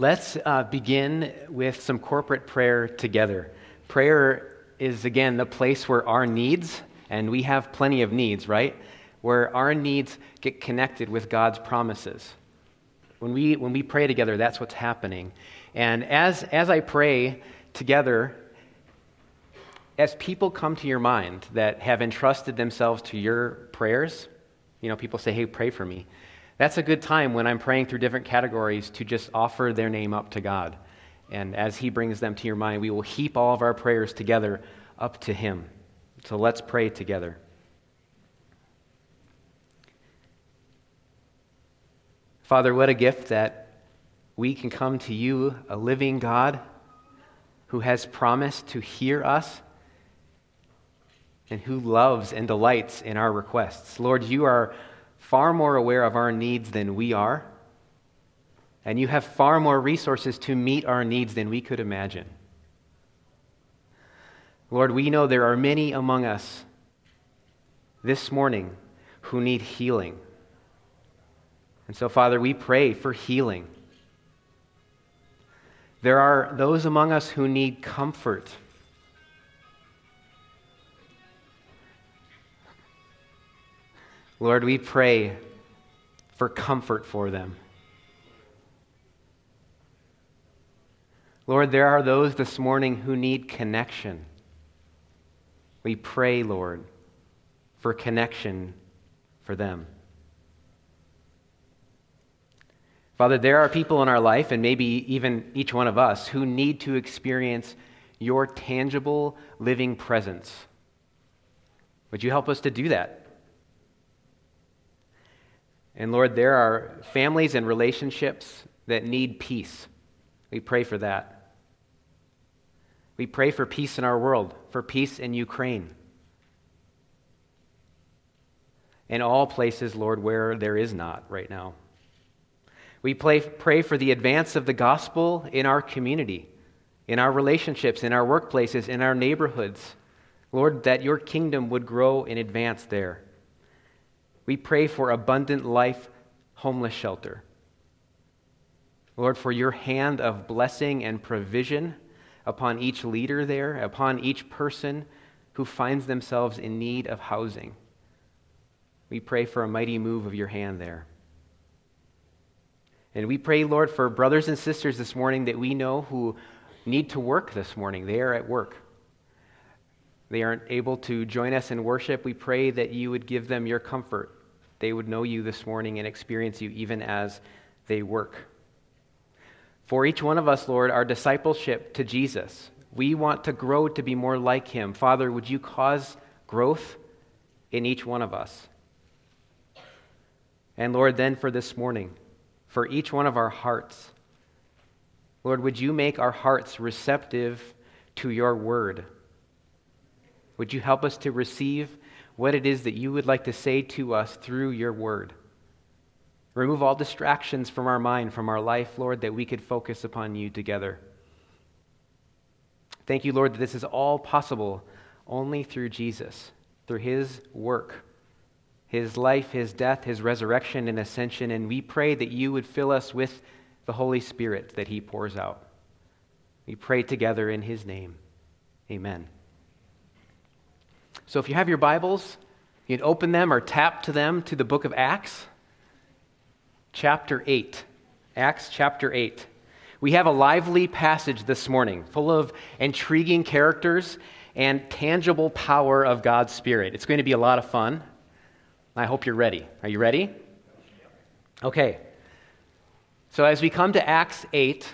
Let's begin with some corporate prayer together. Prayer is, again, the place where our needs, and we have plenty of needs, right? Where our needs get connected with God's promises. When we pray together, that's what's happening. And as I pray together, as people come to your mind that have entrusted themselves to your prayers, you know, people say, hey, pray for me. That's a good time when I'm praying through different categories to just offer their name up to God. And as He brings them to your mind, we will heap all of our prayers together up to Him. So let's pray together. Father, what a gift that we can come to you, a living God who has promised to hear us and who loves and delights in our requests. Lord, you are far more aware of our needs than we are, and you have far more resources to meet our needs than we could imagine. Lord, we know there are many among us this morning who need healing. And so, Father, we pray for healing. There are those among us who need comfort. Lord, we pray for comfort for them. Lord, there are those this morning who need connection. We pray, Lord, for connection for them. Father, there are people in our life, and maybe even each one of us, who need to experience your tangible, living presence. Would you help us to do that? And Lord, there are families and relationships that need peace. We pray for that. We pray for peace in our world, for peace in Ukraine. In all places, Lord, where there is not right now. We pray for the advance of the gospel in our community, in our relationships, in our workplaces, in our neighborhoods. Lord, that your kingdom would grow and advance there. We pray for Abundant Life Homeless Shelter. Lord, for your hand of blessing and provision upon each leader there, upon each person who finds themselves in need of housing. We pray for a mighty move of your hand there. And we pray, Lord, for brothers and sisters this morning that we know who need to work this morning. They are at work. They aren't able to join us in worship. We pray that you would give them your comfort. They would know you this morning and experience you even as they work. For each one of us, Lord, our discipleship to Jesus, we want to grow to be more like him. Father, would you cause growth in each one of us? And Lord, then for this morning, for each one of our hearts, Lord, would you make our hearts receptive to your word? Would you help us to receive what it is that you would like to say to us through your word? Remove all distractions from our mind, from our life, Lord, that we could focus upon you together. Thank you, Lord, that this is all possible only through Jesus, through his work, his life, his death, his resurrection and ascension. And we pray that you would fill us with the Holy Spirit that he pours out. We pray together in his name. Amen. So if you have your Bibles, you can open them or tap to them to the book of Acts, chapter 8. Acts chapter 8. We have a lively passage this morning, full of intriguing characters and tangible power of God's Spirit. It's going to be a lot of fun. I hope you're ready. Are you ready? Okay. So as we come to Acts 8,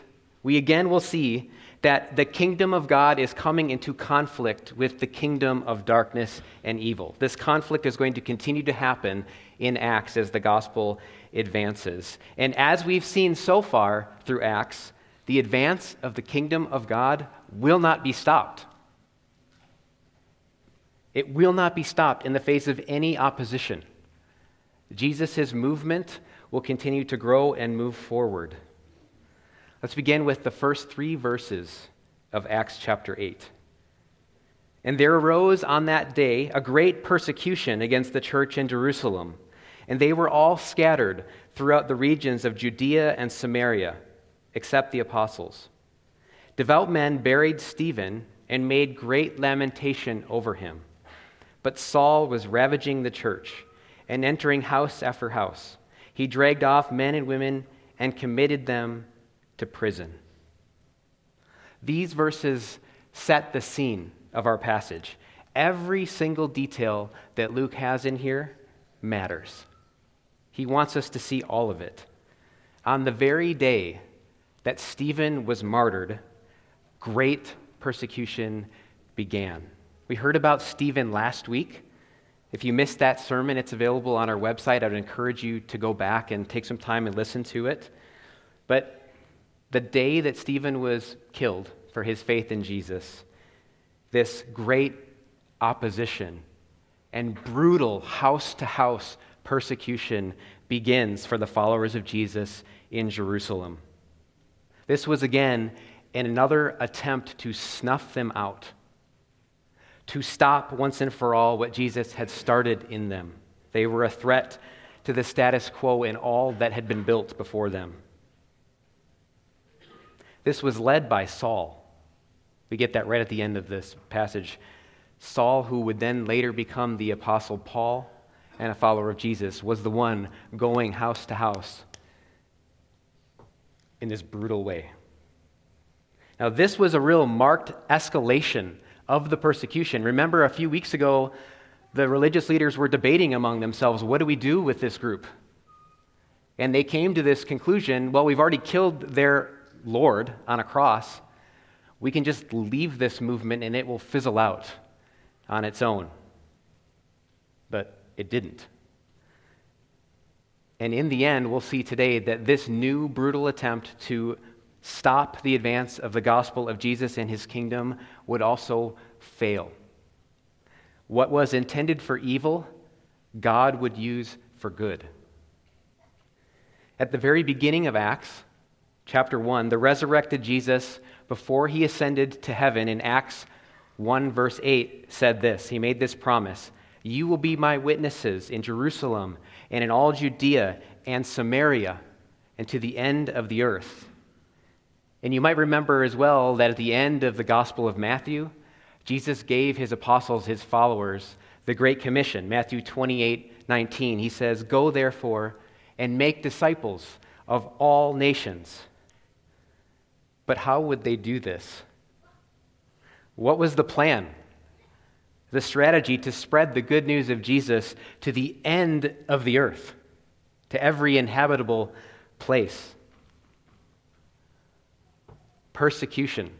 we again will see that the kingdom of God is coming into conflict with the kingdom of darkness and evil. This conflict is going to continue to happen in Acts as the gospel advances. And as we've seen so far through Acts, the advance of the kingdom of God will not be stopped. It will not be stopped in the face of any opposition. Jesus' movement will continue to grow and move forward. Let's begin with the first 3 verses of Acts chapter 8. And there arose on that day a great persecution against the church in Jerusalem, and they were all scattered throughout the regions of Judea and Samaria, except the apostles. Devout men buried Stephen and made great lamentation over him. But Saul was ravaging the church and entering house after house. He dragged off men and women and committed them to prison. These verses set the scene of our passage. Every single detail that Luke has in here matters. He wants us to see all of it. On the very day that Stephen was martyred, great persecution began. We heard about Stephen last week. If you missed that sermon, it's available on our website. I would encourage you to go back and take some time and listen to it. But the day that Stephen was killed for his faith in Jesus, this great opposition and brutal house-to-house persecution begins for the followers of Jesus in Jerusalem. This was again another attempt to snuff them out, to stop once and for all what Jesus had started in them. They were a threat to the status quo and all that had been built before them. This was led by Saul. We get that right at the end of this passage. Saul, who would then later become the Apostle Paul and a follower of Jesus, was the one going house to house in this brutal way. Now, this was a real marked escalation of the persecution. Remember, a few weeks ago, the religious leaders were debating among themselves, what do we do with this group? And they came to this conclusion, well, we've already killed their Lord on a cross. We can just leave this movement and it will fizzle out on its own. But it didn't. And in the end, we'll see today that this new brutal attempt to stop the advance of the gospel of Jesus and his kingdom would also fail. What was intended for evil, God would use for good. At the very beginning of Acts, chapter 1, the resurrected Jesus, before he ascended to heaven in Acts 1, verse 8, said this. He made this promise, "You will be my witnesses in Jerusalem and in all Judea and Samaria and to the end of the earth." And you might remember as well that at the end of the Gospel of Matthew, Jesus gave his apostles, his followers, the Great Commission, Matthew 28:19. He says, "Go therefore and make disciples of all nations." But how would they do this? What was the plan? The strategy to spread the good news of Jesus to the end of the earth, to every inhabitable place. Persecution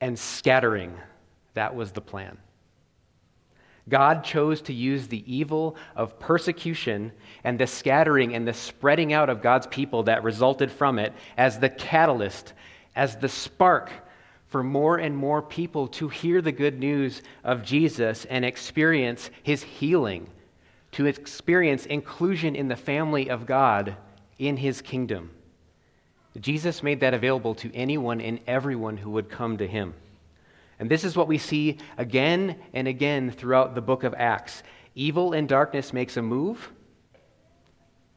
and scattering, that was the plan. God chose to use the evil of persecution and the scattering and the spreading out of God's people that resulted from it as the catalyst, as the spark for more and more people to hear the good news of Jesus and experience his healing, to experience inclusion in the family of God in his kingdom. Jesus made that available to anyone and everyone who would come to him. And this is what we see again and again throughout the book of Acts. Evil and darkness makes a move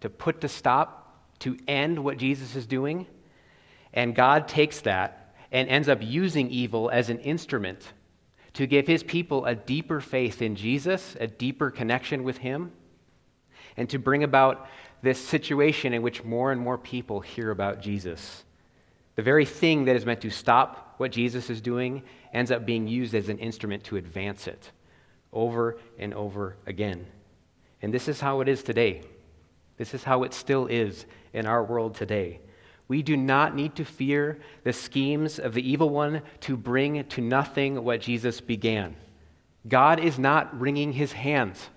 to put to stop, to end what Jesus is doing. And God takes that and ends up using evil as an instrument to give his people a deeper faith in Jesus, a deeper connection with him, and to bring about this situation in which more and more people hear about Jesus. The very thing that is meant to stop what Jesus is doing ends up being used as an instrument to advance it over and over again. And this is how it is today. This is how it still is in our world today. We do not need to fear the schemes of the evil one to bring to nothing what Jesus began. God is not wringing his hands.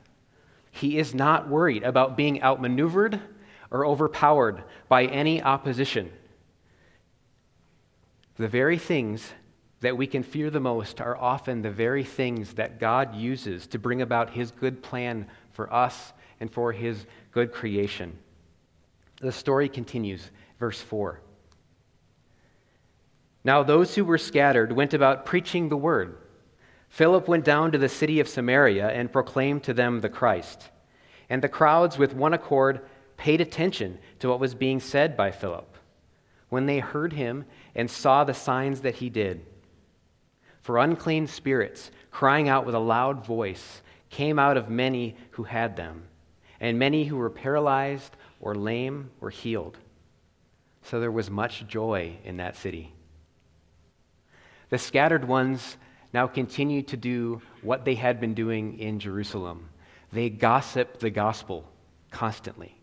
He is not worried about being outmaneuvered or overpowered by any opposition. The very things that we can fear the most are often the very things that God uses to bring about his good plan for us and for his good creation. The story continues, verse 4. "Now those who were scattered went about preaching the word. Philip went down to the city of Samaria and proclaimed to them the Christ. And the crowds with one accord paid attention to what was being said by Philip. when they heard him and saw the signs that he did. For unclean spirits, crying out with a loud voice, came out of many who had them, and many who were paralyzed or lame were healed. So there was much joy in that city. The scattered ones now continue to do what they had been doing in Jerusalem. They gossip the gospel constantly.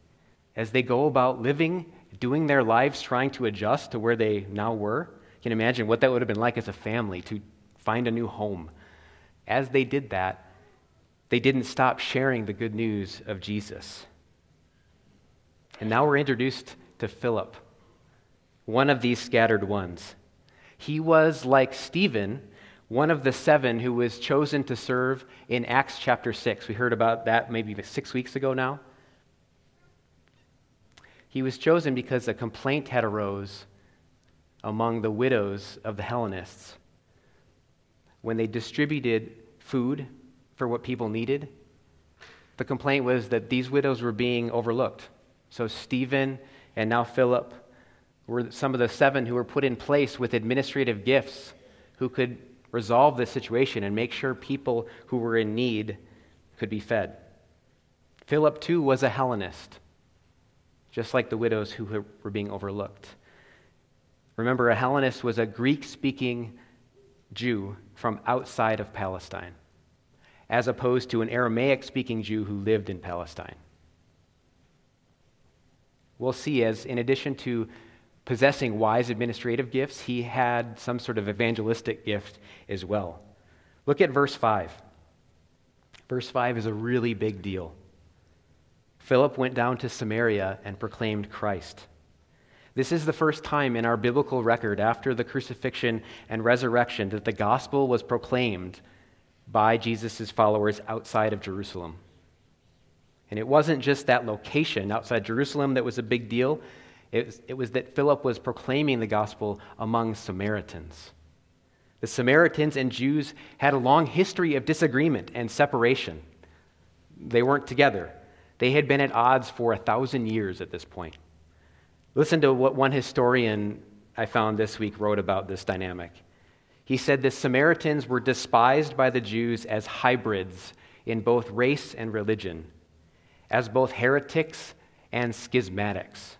As they go about living, doing their lives, trying to adjust to where they now were, you can imagine what that would have been like as a family to find a new home. As they did that, they didn't stop sharing the good news of Jesus. And now we're introduced to Philip, one of these scattered ones. He was like Stephen, one of the seven who was chosen to serve in Acts chapter 6. We heard about that maybe 6 weeks ago now. He was chosen because a complaint had arose among the widows of the Hellenists when they distributed food for what people needed. The complaint was that these widows were being overlooked. So Stephen and now Philip were some of the seven who were put in place with administrative gifts who could resolve this situation and make sure people who were in need could be fed. Philip, too, was a Hellenist, just like the widows who were being overlooked. Remember, a Hellenist was a Greek-speaking Jew from outside of Palestine, as opposed to an Aramaic-speaking Jew who lived in Palestine. We'll see as, in addition to possessing wise administrative gifts, he had some sort of evangelistic gift as well. Look at verse 5. Verse 5 is a really big deal. Philip went down to Samaria and proclaimed Christ. This is the first time in our biblical record after the crucifixion and resurrection that the gospel was proclaimed by Jesus' followers outside of Jerusalem. And it wasn't just that location outside Jerusalem that was a big deal. It was that Philip was proclaiming the gospel among Samaritans. The Samaritans and Jews had a long history of disagreement and separation. They weren't together. They had been at odds for 1,000 years at this point. Listen to what one historian I found this week wrote about this dynamic. He said the Samaritans were despised by the Jews as hybrids in both race and religion, as both heretics and schismatics.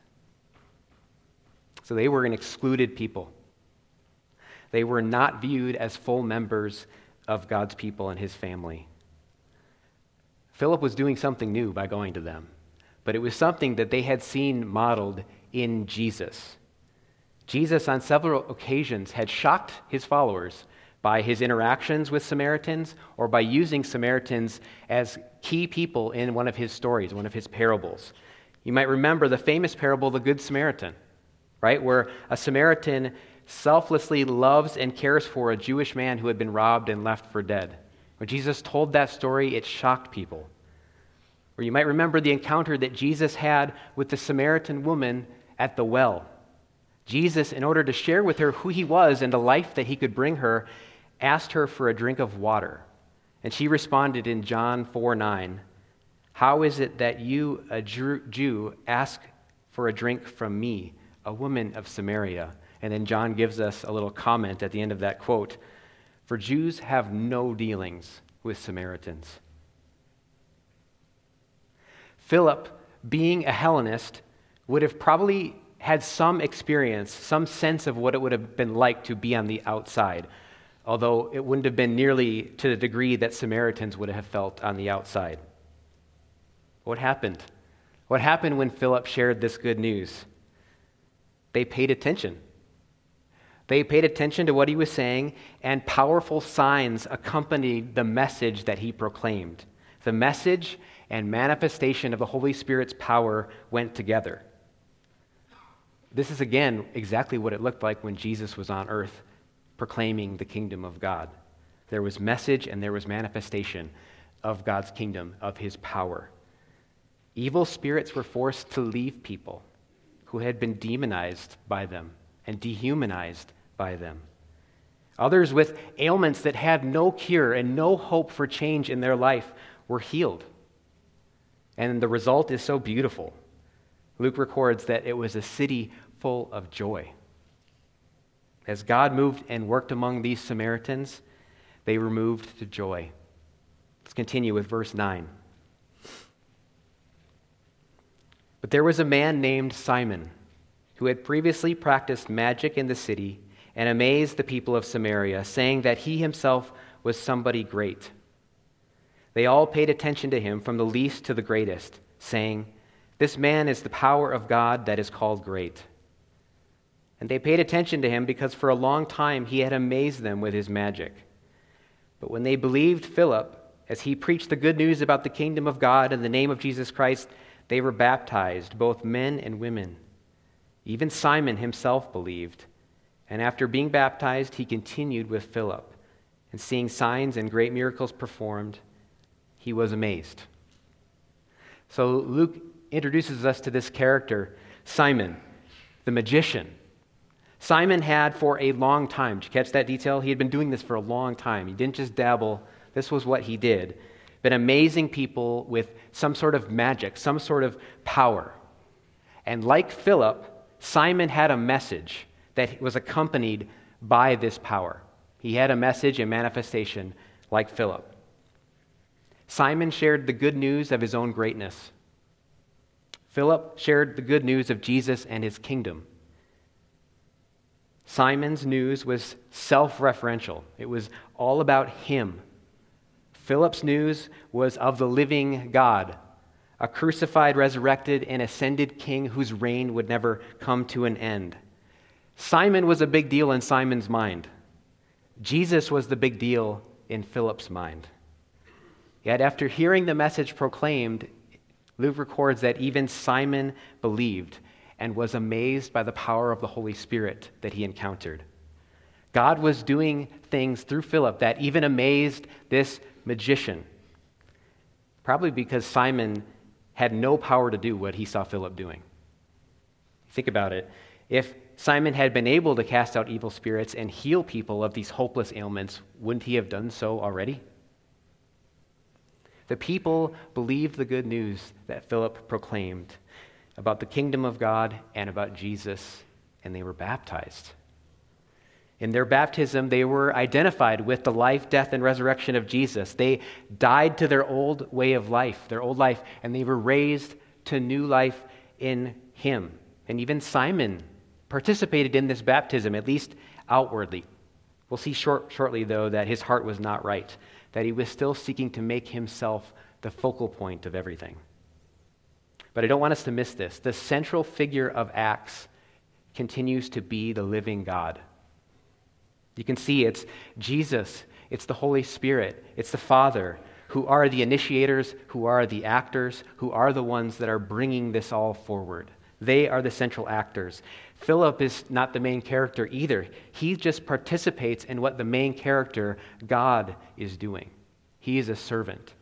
So they were an excluded people. They were not viewed as full members of God's people and his family. Philip was doing something new by going to them, but it was something that they had seen modeled in Jesus. Jesus, on several occasions, had shocked his followers by his interactions with Samaritans or by using Samaritans as key people in one of his stories, one of his parables. You might remember the famous parable, The Good Samaritan, right, where a Samaritan selflessly loves and cares for a Jewish man who had been robbed and left for dead. When Jesus told that story, it shocked people. Or you might remember the encounter that Jesus had with the Samaritan woman at the well. Jesus, in order to share with her who he was and the life that he could bring her, asked her for a drink of water. And she responded in John 4:9, "How is it that you, a Jew, ask for a drink from me, a woman of Samaria?" And then John gives us a little comment at the end of that quote, "For Jews have no dealings with Samaritans." Philip, being a Hellenist, would have probably had some experience, some sense of what it would have been like to be on the outside, although it wouldn't have been nearly to the degree that Samaritans would have felt on the outside. What happened? What happened when Philip shared this good news? They paid attention. They paid attention to what he was saying, and powerful signs accompanied the message that he proclaimed. The message and manifestation of the Holy Spirit's power went together. This is, again, exactly what it looked like when Jesus was on earth proclaiming the kingdom of God. There was message and there was manifestation of God's kingdom, of his power. Evil spirits were forced to leave people who had been demonized by them and dehumanized by them. Others with ailments that had no cure and no hope for change in their life were healed. And the result is so beautiful. Luke records that it was a city full of joy. As God moved and worked among these Samaritans, they were moved to joy. Let's continue with verse 9. But there was a man named Simon who had previously practiced magic in the city and amazed the people of Samaria, saying that he himself was somebody great. They all paid attention to him from the least to the greatest, saying, "This man is the power of God that is called great." And they paid attention to him because for a long time he had amazed them with his magic. But when they believed Philip, as he preached the good news about the kingdom of God in the name of Jesus Christ, they were baptized, both men and women. Even Simon himself believed. And after being baptized, he continued with Philip. And seeing signs and great miracles performed, he was amazed. So Luke introduces us to this character, Simon, the magician. Simon had for a long time, did you catch that detail? He had been doing this for a long time. He didn't just dabble. This was what he did. Been amazing people with some sort of magic, some sort of power. And like Philip, Simon had a message that was accompanied by this power. He had a message and manifestation like Philip. Simon shared the good news of his own greatness. Philip shared the good news of Jesus and his kingdom. Simon's news was self-referential. It was all about him. Philip's news was of the living God, a crucified, resurrected, and ascended king whose reign would never come to an end. Simon was a big deal in Simon's mind. Jesus was the big deal in Philip's mind. Yet after hearing the message proclaimed, Luke records that even Simon believed and was amazed by the power of the Holy Spirit that he encountered. God was doing things through Philip that even amazed this magician, probably because Simon had no power to do what he saw Philip doing. Think about it. If Simon had been able to cast out evil spirits and heal people of these hopeless ailments, wouldn't he have done so already? The people believed the good news that Philip proclaimed about the kingdom of God and about Jesus, and they were baptized. In their baptism, they were identified with the life, death, and resurrection of Jesus. They died to their old way of life, and they were raised to new life in him. And even Simon participated in this baptism, at least outwardly. We'll see shortly, though, that his heart was not right, that he was still seeking to make himself the focal point of everything. But I don't want us to miss this. The central figure of Acts continues to be the living God. You can see it's Jesus, it's the Holy Spirit, it's the Father, who are the initiators, who are the actors, who are the ones that are bringing this all forward. They are the central actors. Philip is not the main character either. He just participates in what the main character, God, is doing. He is a servant.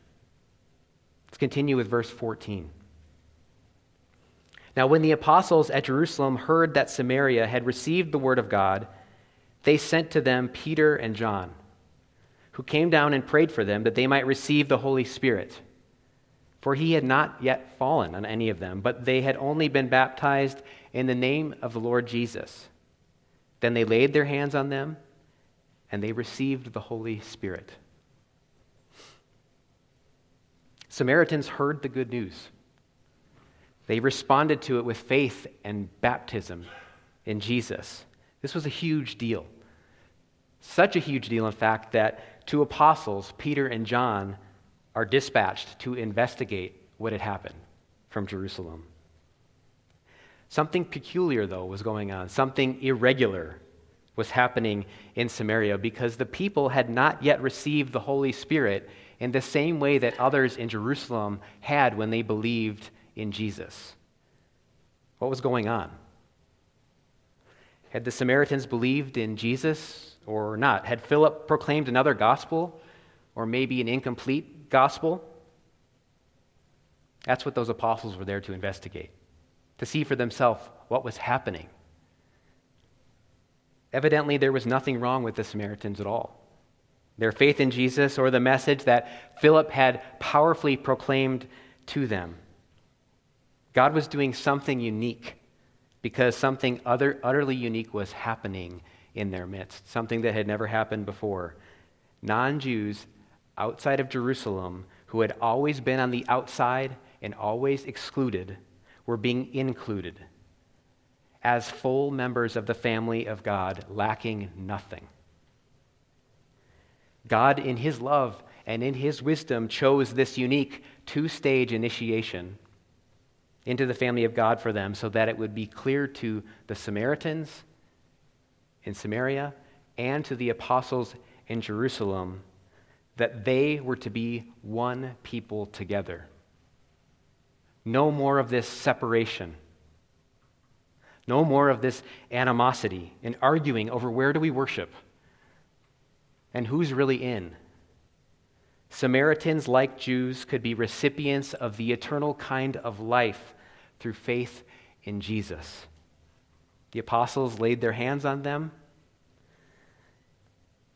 Let's continue with verse 14. Now, when the apostles at Jerusalem heard that Samaria had received the word of God, they sent to them Peter and John, who came down and prayed for them that they might receive the Holy Spirit. For he had not yet fallen on any of them, but they had only been baptized in the name of the Lord Jesus. Then they laid their hands on them, and they received the Holy Spirit. Samaritans heard the good news. They responded to it with faith and baptism in Jesus. This was a huge deal. Such a huge deal, in fact, that two apostles, Peter and John, are dispatched to investigate what had happened from Jerusalem. Something peculiar, though, was going on. Something irregular was happening in Samaria because the people had not yet received the Holy Spirit in the same way that others in Jerusalem had when they believed in Jesus. What was going on? Had the Samaritans believed in Jesus or not? Had Philip proclaimed another gospel or maybe an incomplete gospel? That's what those apostles were there to investigate, to see for themselves what was happening. Evidently, there was nothing wrong with the Samaritans at all. Their faith in Jesus or the message that Philip had powerfully proclaimed to them. God was doing something unique because something utterly unique was happening in their midst, something that had never happened before. Non-Jews outside of Jerusalem, who had always been on the outside and always excluded, were being included as full members of the family of God, lacking nothing. God, in his love and in his wisdom, chose this unique two-stage initiation into the family of God for them so that it would be clear to the Samaritans in Samaria and to the apostles in Jerusalem that they were to be one people together. No more of this separation. No more of this animosity and arguing over where do we worship and who's really in. Samaritans, like Jews, could be recipients of the eternal kind of life through faith in Jesus. The apostles laid their hands on them.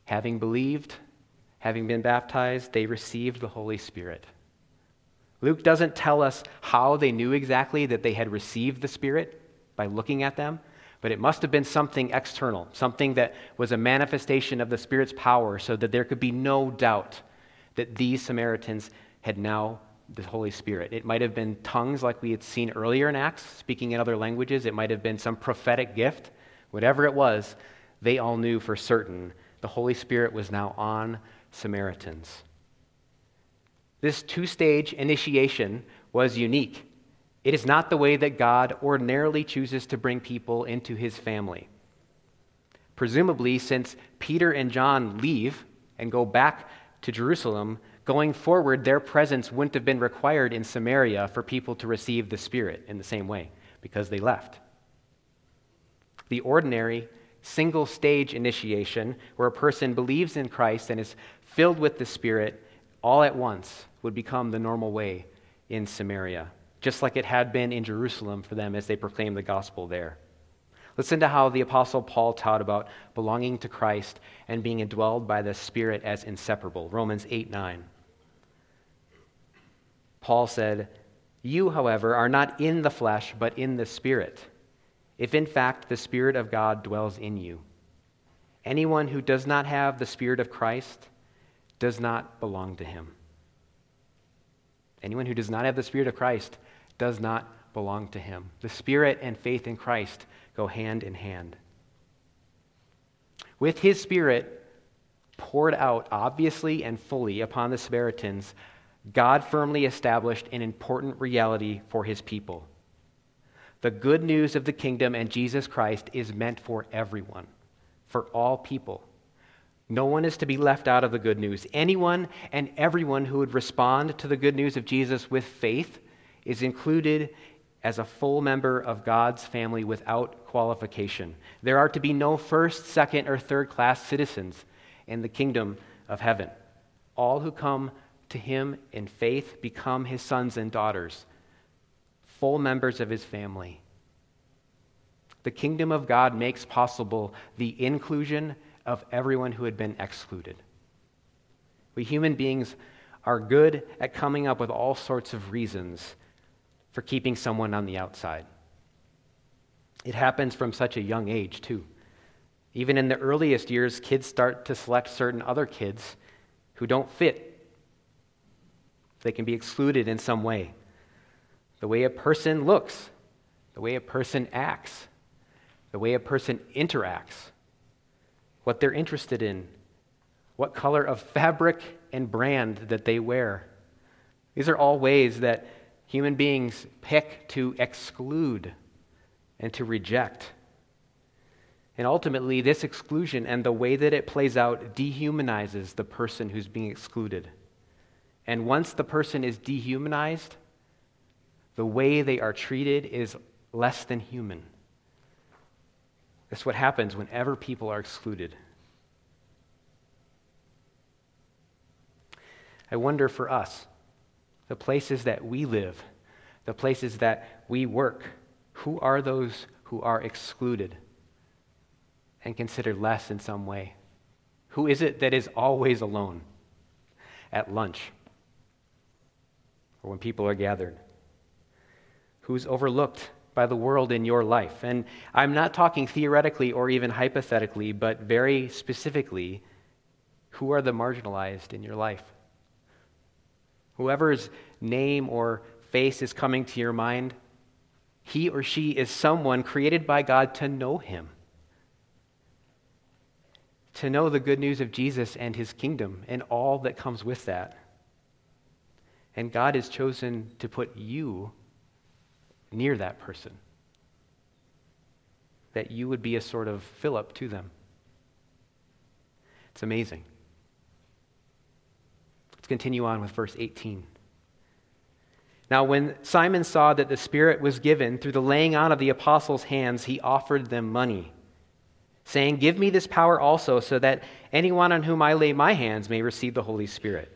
Having believed, having been baptized, they received the Holy Spirit. Luke doesn't tell us how they knew exactly that they had received the Spirit by looking at them, but it must have been something external, something that was a manifestation of the Spirit's power so that there could be no doubt that these Samaritans had now the Holy Spirit. It might have been tongues like we had seen earlier in Acts, speaking in other languages. It might have been some prophetic gift. Whatever it was, they all knew for certain the Holy Spirit was now on Samaritans. This two-stage initiation was unique. It is not the way that God ordinarily chooses to bring people into his family. Presumably, since Peter and John leave and go back to Jerusalem, going forward, their presence wouldn't have been required in Samaria for people to receive the Spirit in the same way, because they left. The ordinary, single-stage initiation, where a person believes in Christ and is filled with the Spirit all at once, would become the normal way in Samaria, just like it had been in Jerusalem for them as they proclaimed the gospel there. Listen to how the Apostle Paul taught about belonging to Christ and being indwelled by the Spirit as inseparable. Romans 8:9. Paul said, "You, however, are not in the flesh, but in the Spirit, if in fact the Spirit of God dwells in you. Anyone who does not have the Spirit of Christ does not belong to him." Anyone who does not have the Spirit of Christ does not belong to him. The Spirit and faith in Christ go hand in hand. With his Spirit poured out obviously and fully upon the Samaritans, God firmly established an important reality for his people. The good news of the kingdom and Jesus Christ is meant for everyone, for all people. No one is to be left out of the good news. Anyone and everyone who would respond to the good news of Jesus with faith is included as a full member of God's family without qualification. There are to be no first, second, or third class citizens in the kingdom of heaven. All who come to him in faith become his sons and daughters, full members of his family. The kingdom of God makes possible the inclusion of everyone who had been excluded. We human beings are good at coming up with all sorts of reasons for keeping someone on the outside. It happens from such a young age, too. Even in the earliest years, kids start to select certain other kids who don't fit. They can be excluded in some way. The way a person looks, the way a person acts, the way a person interacts, what they're interested in, what color of fabric and brand that they wear. These are all ways that human beings pick to exclude and to reject. And ultimately, this exclusion and the way that it plays out dehumanizes the person who's being excluded. And once the person is dehumanized, the way they are treated is less than human. That's what happens whenever people are excluded. I wonder for us, the places that we live, the places that we work, who are those who are excluded and considered less in some way? Who is it that is always alone at lunch or when people are gathered? Who's overlooked by the world in your life. And I'm not talking theoretically or even hypothetically, but very specifically, who are the marginalized in your life? Whoever's name or face is coming to your mind, he or she is someone created by God to know him, to know the good news of Jesus and his kingdom and all that comes with that. And God has chosen to put you near that person, that you would be a sort of Philip to them. It's amazing. Let's continue on with verse 18. Now, when Simon saw that the Spirit was given through the laying on of the apostles' hands, he offered them money, saying, "Give me this power also, so that anyone on whom I lay my hands may receive the Holy Spirit."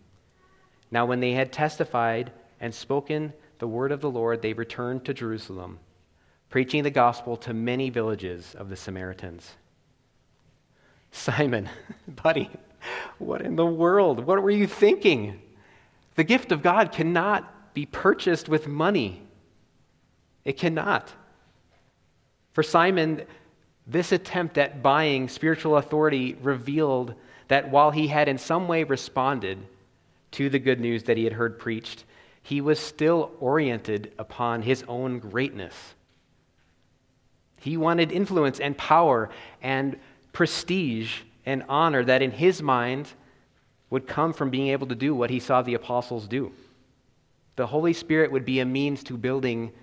Now when they had testified and spoken the word of the Lord, they returned to Jerusalem, preaching the gospel to many villages of the Samaritans. Simon, buddy, what in the world? What were you thinking? The gift of God cannot be purchased with money. It cannot. For Simon, this attempt at buying spiritual authority revealed that while he had in some way responded to the good news that he had heard preached, he was still oriented upon his own greatness. He wanted influence and power and prestige and honor that in his mind would come from being able to do what he saw the apostles do. The Holy Spirit would be a means to building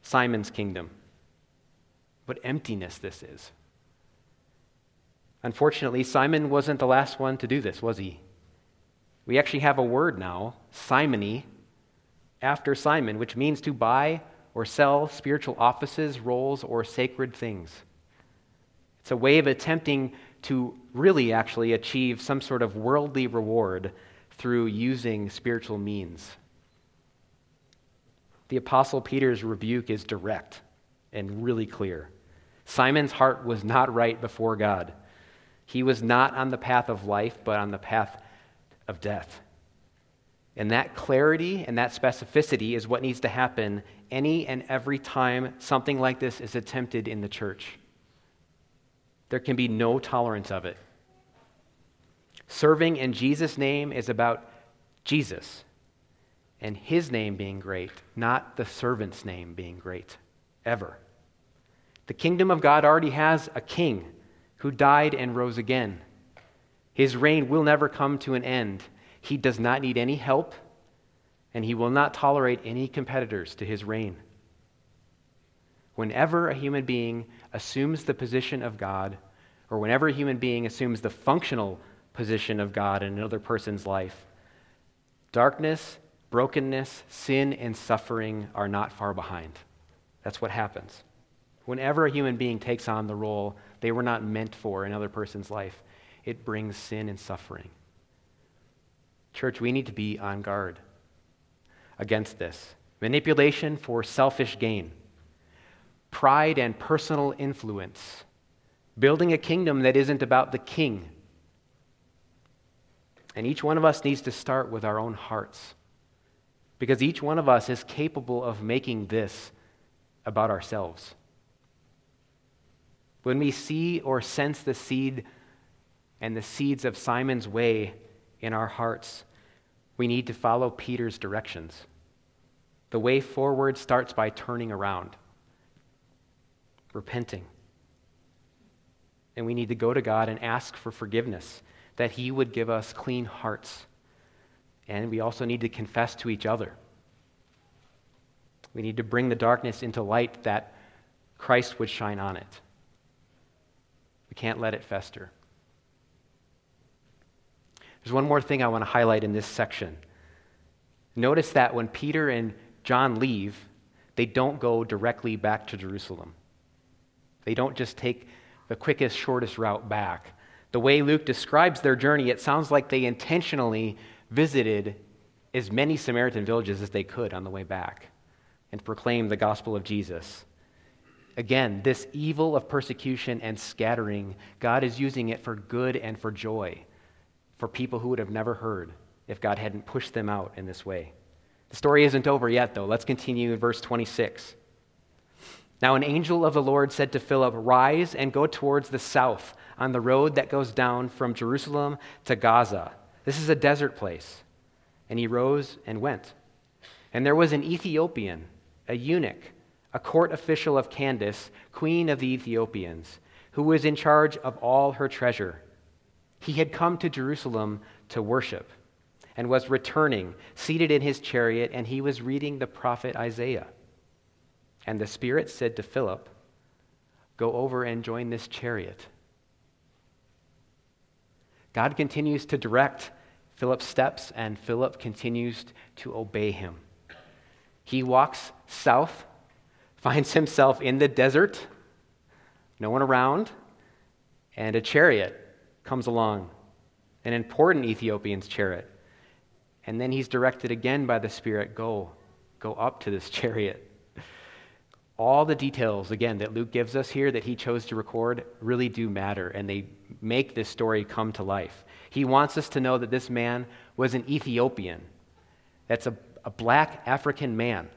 Simon's kingdom. What emptiness this is. Unfortunately, Simon wasn't the last one to do this, was he? We actually have a word now, simony, after Simon, which means to buy or sell spiritual offices, roles, or sacred things. It's a way of attempting to really actually achieve some sort of worldly reward through using spiritual means. The Apostle Peter's rebuke is direct and really clear. Simon's heart was not right before God. He was not on the path of life, but on the path of death. And that clarity and that specificity is what needs to happen any and every time something like this is attempted in the church. There can be no tolerance of it. Serving in Jesus' name is about Jesus and his name being great, not the servant's name being great, ever. The kingdom of God already has a king who died and rose again. His reign will never come to an end. He does not need any help, and he will not tolerate any competitors to his reign. Whenever a human being assumes the position of God, or whenever a human being assumes the functional position of God in another person's life, darkness, brokenness, sin, and suffering are not far behind. That's what happens. Whenever a human being takes on the role they were not meant for in another person's life, it brings sin and suffering. Church, we need to be on guard against this. Manipulation for selfish gain, pride and personal influence, building a kingdom that isn't about the king. And each one of us needs to start with our own hearts, because each one of us is capable of making this about ourselves. When we see or sense the seed and the seeds of Simon's way in our hearts, we need to follow Peter's directions. The way forward starts by turning around, repenting. And we need to go to God and ask for forgiveness, that he would give us clean hearts. And we also need to confess to each other. We need to bring the darkness into light that Christ would shine on it. We can't let it fester. There's one more thing I want to highlight in this section. Notice that when Peter and John leave, they don't go directly back to Jerusalem. They don't just take the quickest, shortest route back. The way Luke describes their journey, it sounds like they intentionally visited as many Samaritan villages as they could on the way back and proclaimed the gospel of Jesus. Again, this evil of persecution and scattering, God is using it for good and for joy, for people who would have never heard if God hadn't pushed them out in this way. The story isn't over yet, though. Let's continue in verse 26. Now an angel of the Lord said to Philip, "Rise and go towards the south on the road that goes down from Jerusalem to Gaza. This is a desert place." And he rose and went. And there was an Ethiopian, a eunuch, a court official of Candace, queen of the Ethiopians, who was in charge of all her treasure. He had come to Jerusalem to worship and was returning, seated in his chariot, and he was reading the prophet Isaiah. And the Spirit said to Philip, "Go over and join this chariot." God continues to direct Philip's steps, and Philip continues to obey him. He walks south, finds himself in the desert, no one around, and a chariot comes along, an important Ethiopian's chariot. And then he's directed again by the Spirit, go up to this chariot. All the details, again, that Luke gives us here that he chose to record really do matter, and they make this story come to life. He wants us to know that this man was an Ethiopian. That's a black African man.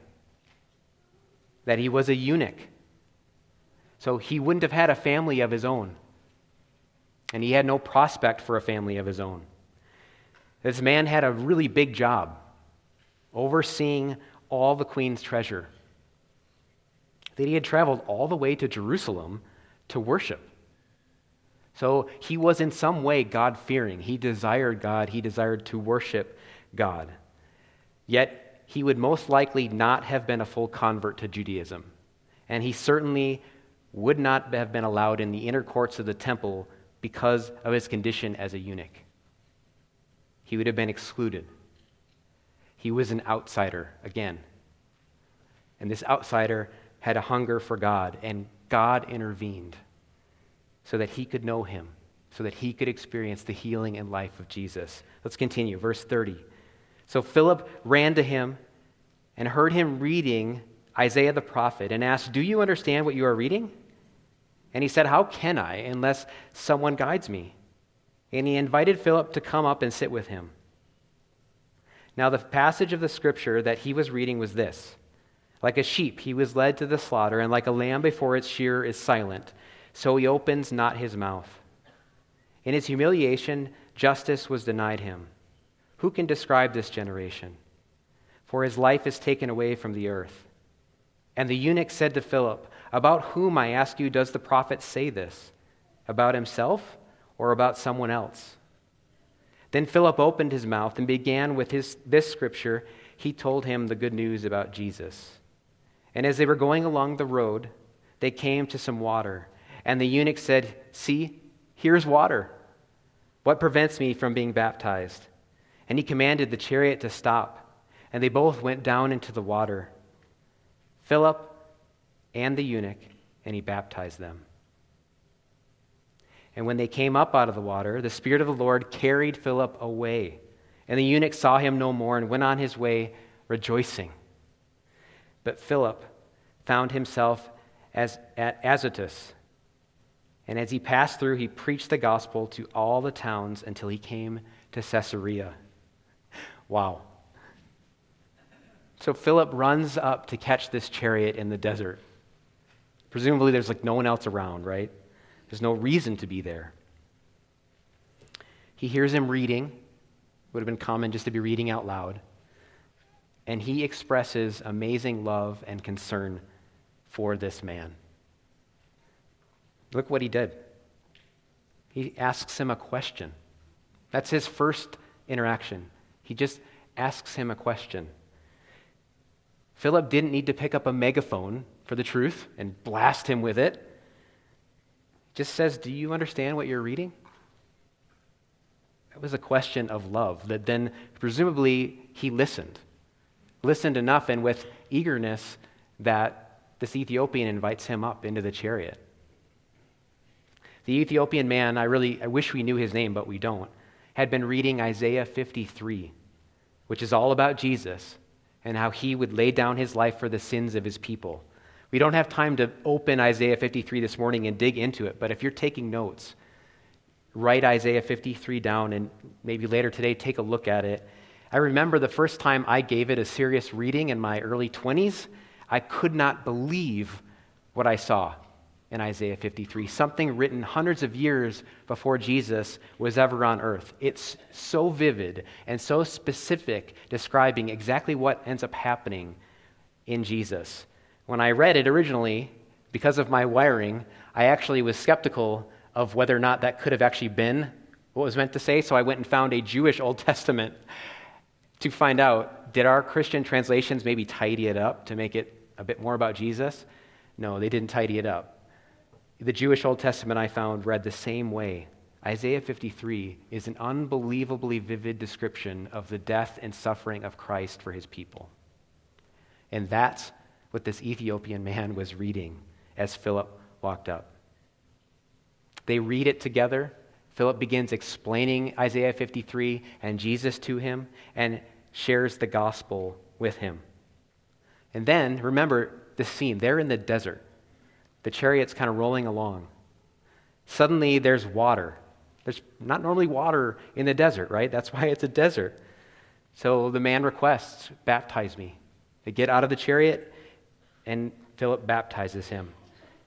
That he was a eunuch. So he wouldn't have had a family of his own. And he had no prospect for a family of his own. This man had a really big job, overseeing all the queen's treasure. That he had traveled all the way to Jerusalem to worship. So he was in some way God-fearing. He desired God. He desired to worship God. Yet he would most likely not have been a full convert to Judaism. And he certainly would not have been allowed in the inner courts of the temple because of his condition as a eunuch. He would have been excluded. He was an outsider again. And this outsider had a hunger for God, and God intervened so that he could know him, so that he could experience the healing and life of Jesus. Let's continue, verse 30. So Philip ran to him and heard him reading Isaiah the prophet and asked, "Do you understand what you are reading?" And he said, "How can I unless someone guides me?" And he invited Philip to come up and sit with him. Now the passage of the scripture that he was reading was this: "Like a sheep he was led to the slaughter, and like a lamb before its shearer is silent, so he opens not his mouth. In his humiliation, justice was denied him. Who can describe this generation? For his life is taken away from the earth." And the eunuch said to Philip, "About whom, I ask you, does the prophet say this? About himself or about someone else?" Then Philip opened his mouth and began with this scripture. He told him the good news about Jesus. And as they were going along the road, they came to some water. And the eunuch said, "See, here's water. What prevents me from being baptized?" And he commanded the chariot to stop, and they both went down into the water, Philip and the eunuch, and he baptized them. And when they came up out of the water, the Spirit of the Lord carried Philip away, and the eunuch saw him no more and went on his way rejoicing. But Philip found himself at Azotus, and as he passed through, he preached the gospel to all the towns until he came to Caesarea. Wow. So Philip runs up to catch this chariot in the desert. Presumably there's like no one else around, right? There's no reason to be there. He hears him reading. It would have been common just to be reading out loud. And he expresses amazing love and concern for this man. Look what he did. He asks him a question. That's his first interaction. He just asks him a question. Philip didn't need to pick up a megaphone for the truth and blast him with it. Just says, "Do you understand what you're reading?" That was a question of love that then presumably he listened enough and with eagerness that this Ethiopian invites him up into the chariot. The Ethiopian man, I wish we knew his name, but we don't, had been reading Isaiah 53, which is all about Jesus and how he would lay down his life for the sins of his people. We don't have time to open Isaiah 53 this morning and dig into it, but if you're taking notes, write Isaiah 53 down and maybe later today take a look at it. I remember the first time I gave it a serious reading in my early 20s, I could not believe what I saw in Isaiah 53, something written hundreds of years before Jesus was ever on earth. It's so vivid and so specific, describing exactly what ends up happening in Jesus. When I read it originally, because of my wiring, I actually was skeptical of whether or not that could have actually been what was meant to say, so I went and found a Jewish Old Testament to find out, did our Christian translations maybe tidy it up to make it a bit more about Jesus? No, they didn't tidy it up. The Jewish Old Testament I found read the same way. Isaiah 53 is an unbelievably vivid description of the death and suffering of Christ for his people. And that's what this Ethiopian man was reading as Philip walked up. They read it together. Philip begins explaining Isaiah 53 and Jesus to him and shares the gospel with him. And then, remember this scene. They're in the desert. The chariot's kind of rolling along. Suddenly, there's water. There's not normally water in the desert, right? That's why it's a desert. So the man requests, baptize me. They get out of the chariot, and Philip baptizes him.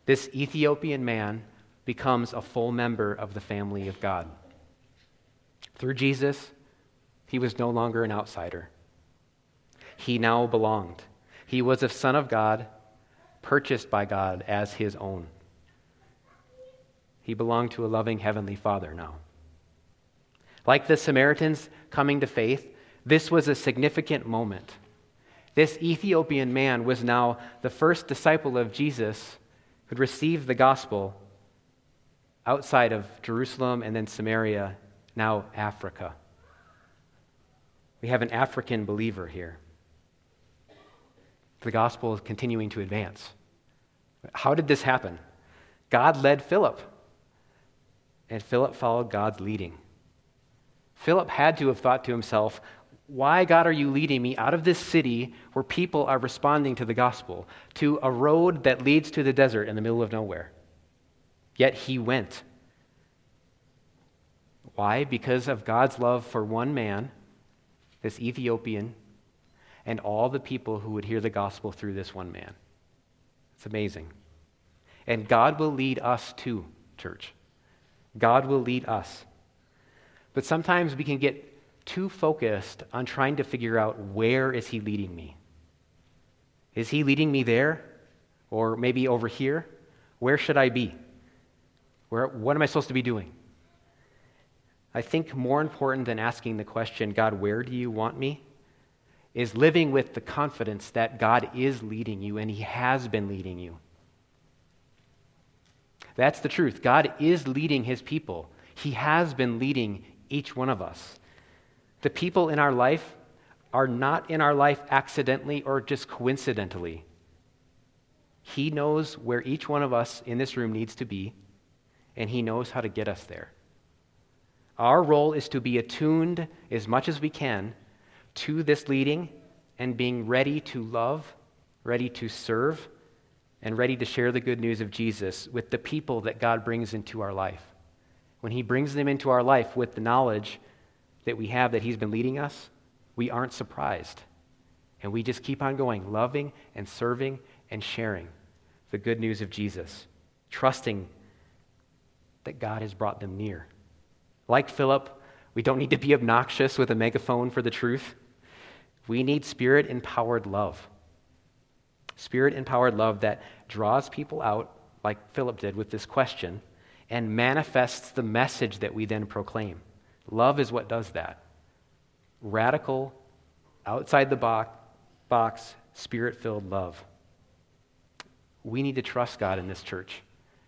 This Ethiopian man becomes a full member of the family of God. Through Jesus, he was no longer an outsider. He now belonged. He was a son of God, purchased by God as his own. He belonged to a loving heavenly Father now. Like the Samaritans coming to faith, this was a significant moment. This Ethiopian man was now the first disciple of Jesus who'd received the gospel outside of Jerusalem and then Samaria, now Africa. We have an African believer here. The gospel is continuing to advance. How did this happen? God led Philip, and Philip followed God's leading. Philip had to have thought to himself, why, God, are you leading me out of this city where people are responding to the gospel, to a road that leads to the desert in the middle of nowhere? Yet he went. Why? Because of God's love for one man, this Ethiopian, and all the people who would hear the gospel through this one man. It's amazing. And God will lead us too, church. God will lead us. But sometimes we can get too focused on trying to figure out, where is he leading me? Is he leading me there? Or maybe over here? Where should I be? What am I supposed to be doing? I think more important than asking the question, God, where do you want me? Is living with the confidence that God is leading you and he has been leading you. That's the truth. God is leading his people. He has been leading each one of us. The people in our life are not in our life accidentally or just coincidentally. He knows where each one of us in this room needs to be, and he knows how to get us there. Our role is to be attuned as much as we can to this leading and being ready to love, ready to serve, and ready to share the good news of Jesus with the people that God brings into our life. When he brings them into our life with the knowledge that we have that he's been leading us, we aren't surprised. And we just keep on going, loving and serving and sharing the good news of Jesus, trusting that God has brought them near. Like Philip, we don't need to be obnoxious with a megaphone for the truth. We need Spirit-empowered love. Spirit-empowered love that draws people out, like Philip did with this question, and manifests the message that we then proclaim. Love is what does that. Radical, outside-the-box, Spirit-filled love. We need to trust God in this church.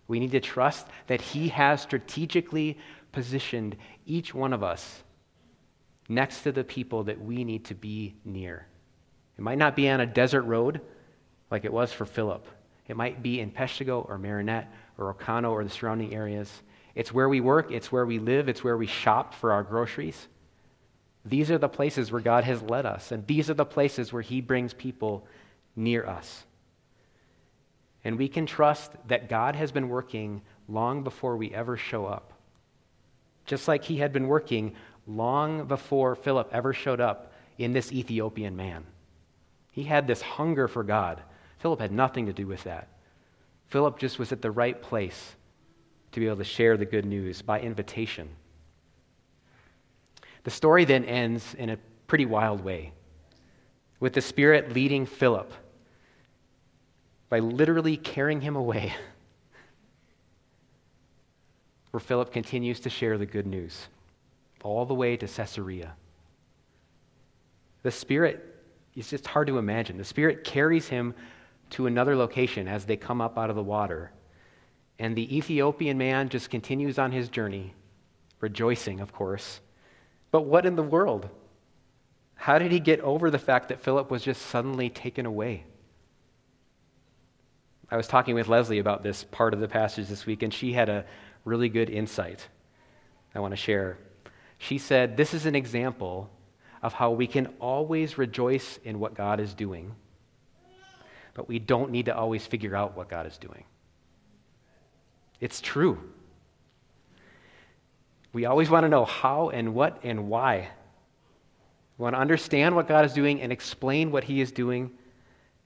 We need to trust that he has strategically positioned each one of us next to the people that we need to be near. It might not be on a desert road like it was for Philip. It might be in Peshtigo or Marinette or Ocano or the surrounding areas. It's where we work, it's where we live, it's where we shop for our groceries. These are the places where God has led us, and these are the places where he brings people near us. And we can trust that God has been working long before we ever show up. Just like he had been working long before Philip ever showed up in this Ethiopian man. He had this hunger for God. Philip had nothing to do with that. Philip just was at the right place to be able to share the good news by invitation. The story then ends in a pretty wild way, with the Spirit leading Philip by literally carrying him away, where Philip continues to share the good news all the way to Caesarea. The Spirit, it's just hard to imagine. The Spirit carries him to another location as they come up out of the water, and the Ethiopian man just continues on his journey, rejoicing, of course. But what in the world? How did he get over the fact that Philip was just suddenly taken away? I was talking with Leslie about this part of the passage this week, and she had a really good insight I want to share. She said, this is an example of how we can always rejoice in what God is doing, but we don't need to always figure out what God is doing. It's true. We always want to know how and what and why. We want to understand what God is doing and explain what he is doing.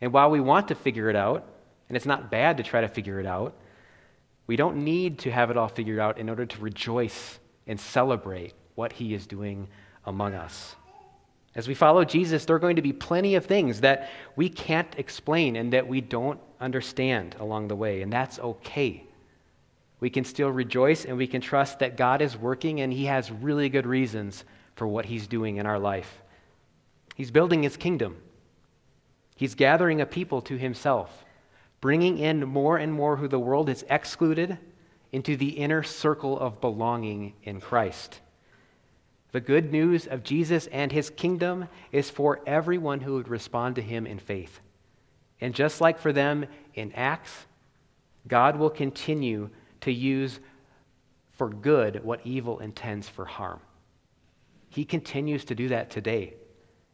And while we want to figure it out, and it's not bad to try to figure it out, we don't need to have it all figured out in order to rejoice and celebrate what he is doing among us. As we follow Jesus, there are going to be plenty of things that we can't explain and that we don't understand along the way, and that's okay. We can still rejoice, and we can trust that God is working, and he has really good reasons for what he's doing in our life. He's building his kingdom. He's gathering a people to himself, bringing in more and more who the world has excluded into the inner circle of belonging in Christ. The good news of Jesus and his kingdom is for everyone who would respond to him in faith. And just like for them in Acts, God will continue to use for good what evil intends for harm. He continues to do that today.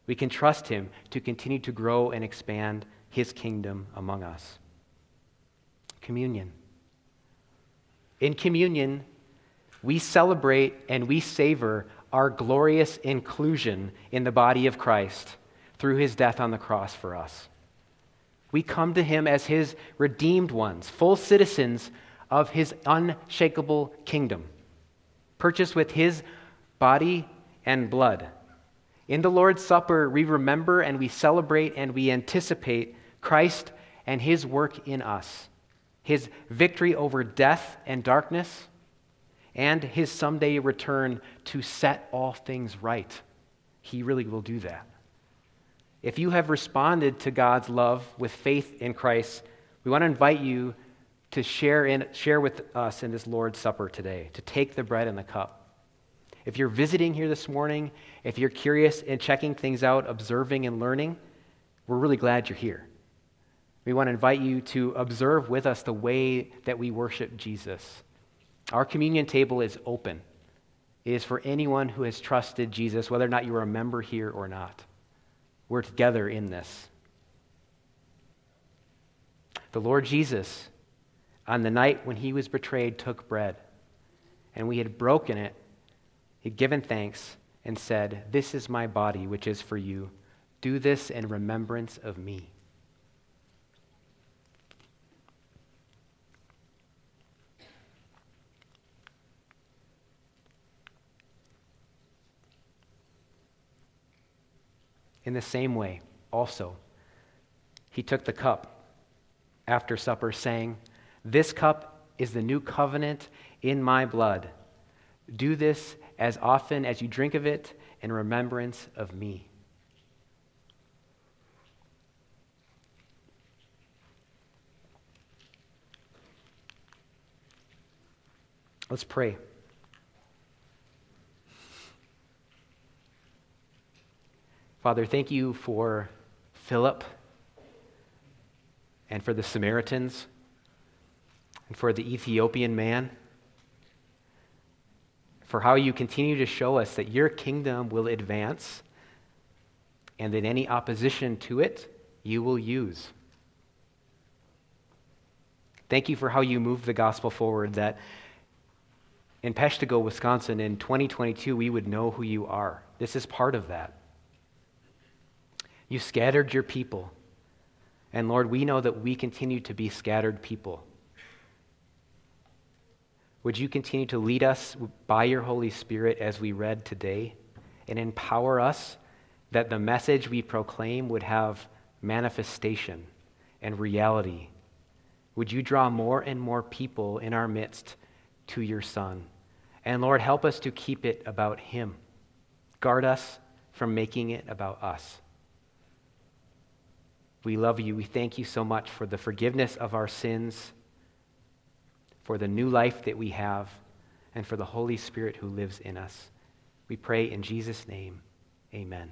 We can trust him to continue to grow and expand his kingdom among us. Communion. In communion, we celebrate and we savor our glorious inclusion in the body of Christ through his death on the cross for us. We come to him as his redeemed ones, full citizens of his unshakable kingdom, purchased with his body and blood. In the Lord's Supper, we remember and we celebrate and we anticipate Christ and his work in us, his victory over death and darkness, and his someday return to set all things right. He really will do that. If you have responded to God's love with faith in Christ, we want to invite you to share with us in this Lord's Supper today, to take the bread and the cup. If you're visiting here this morning, if you're curious and checking things out, observing and learning, we're really glad you're here. We want to invite you to observe with us the way that we worship Jesus. Our communion table is open. It is for anyone who has trusted Jesus, whether or not you are a member here or not. We're together in this. The Lord Jesus, on the night when he was betrayed, took bread, and we had broken it, he had given thanks, and said, "This is my body, which is for you. Do this in remembrance of me." In the same way, also, he took the cup after supper, saying, "This cup is the new covenant in my blood. Do this as often as you drink of it in remembrance of me." Let's pray. Father, thank you for Philip and for the Samaritans and for the Ethiopian man for how you continue to show us that your kingdom will advance and that any opposition to it you will use. Thank you for how you moved the gospel forward, that in Peshtigo, Wisconsin, in 2022, we would know who you are. This is part of that. You scattered your people. And Lord, we know that we continue to be scattered people. Would you continue to lead us by your Holy Spirit as we read today, and empower us that the message we proclaim would have manifestation and reality? Would you draw more and more people in our midst to your Son? And Lord, help us to keep it about him. Guard us from making it about us. We love you. We thank you so much for the forgiveness of our sins, for the new life that we have, and for the Holy Spirit who lives in us. We pray in Jesus' name, amen.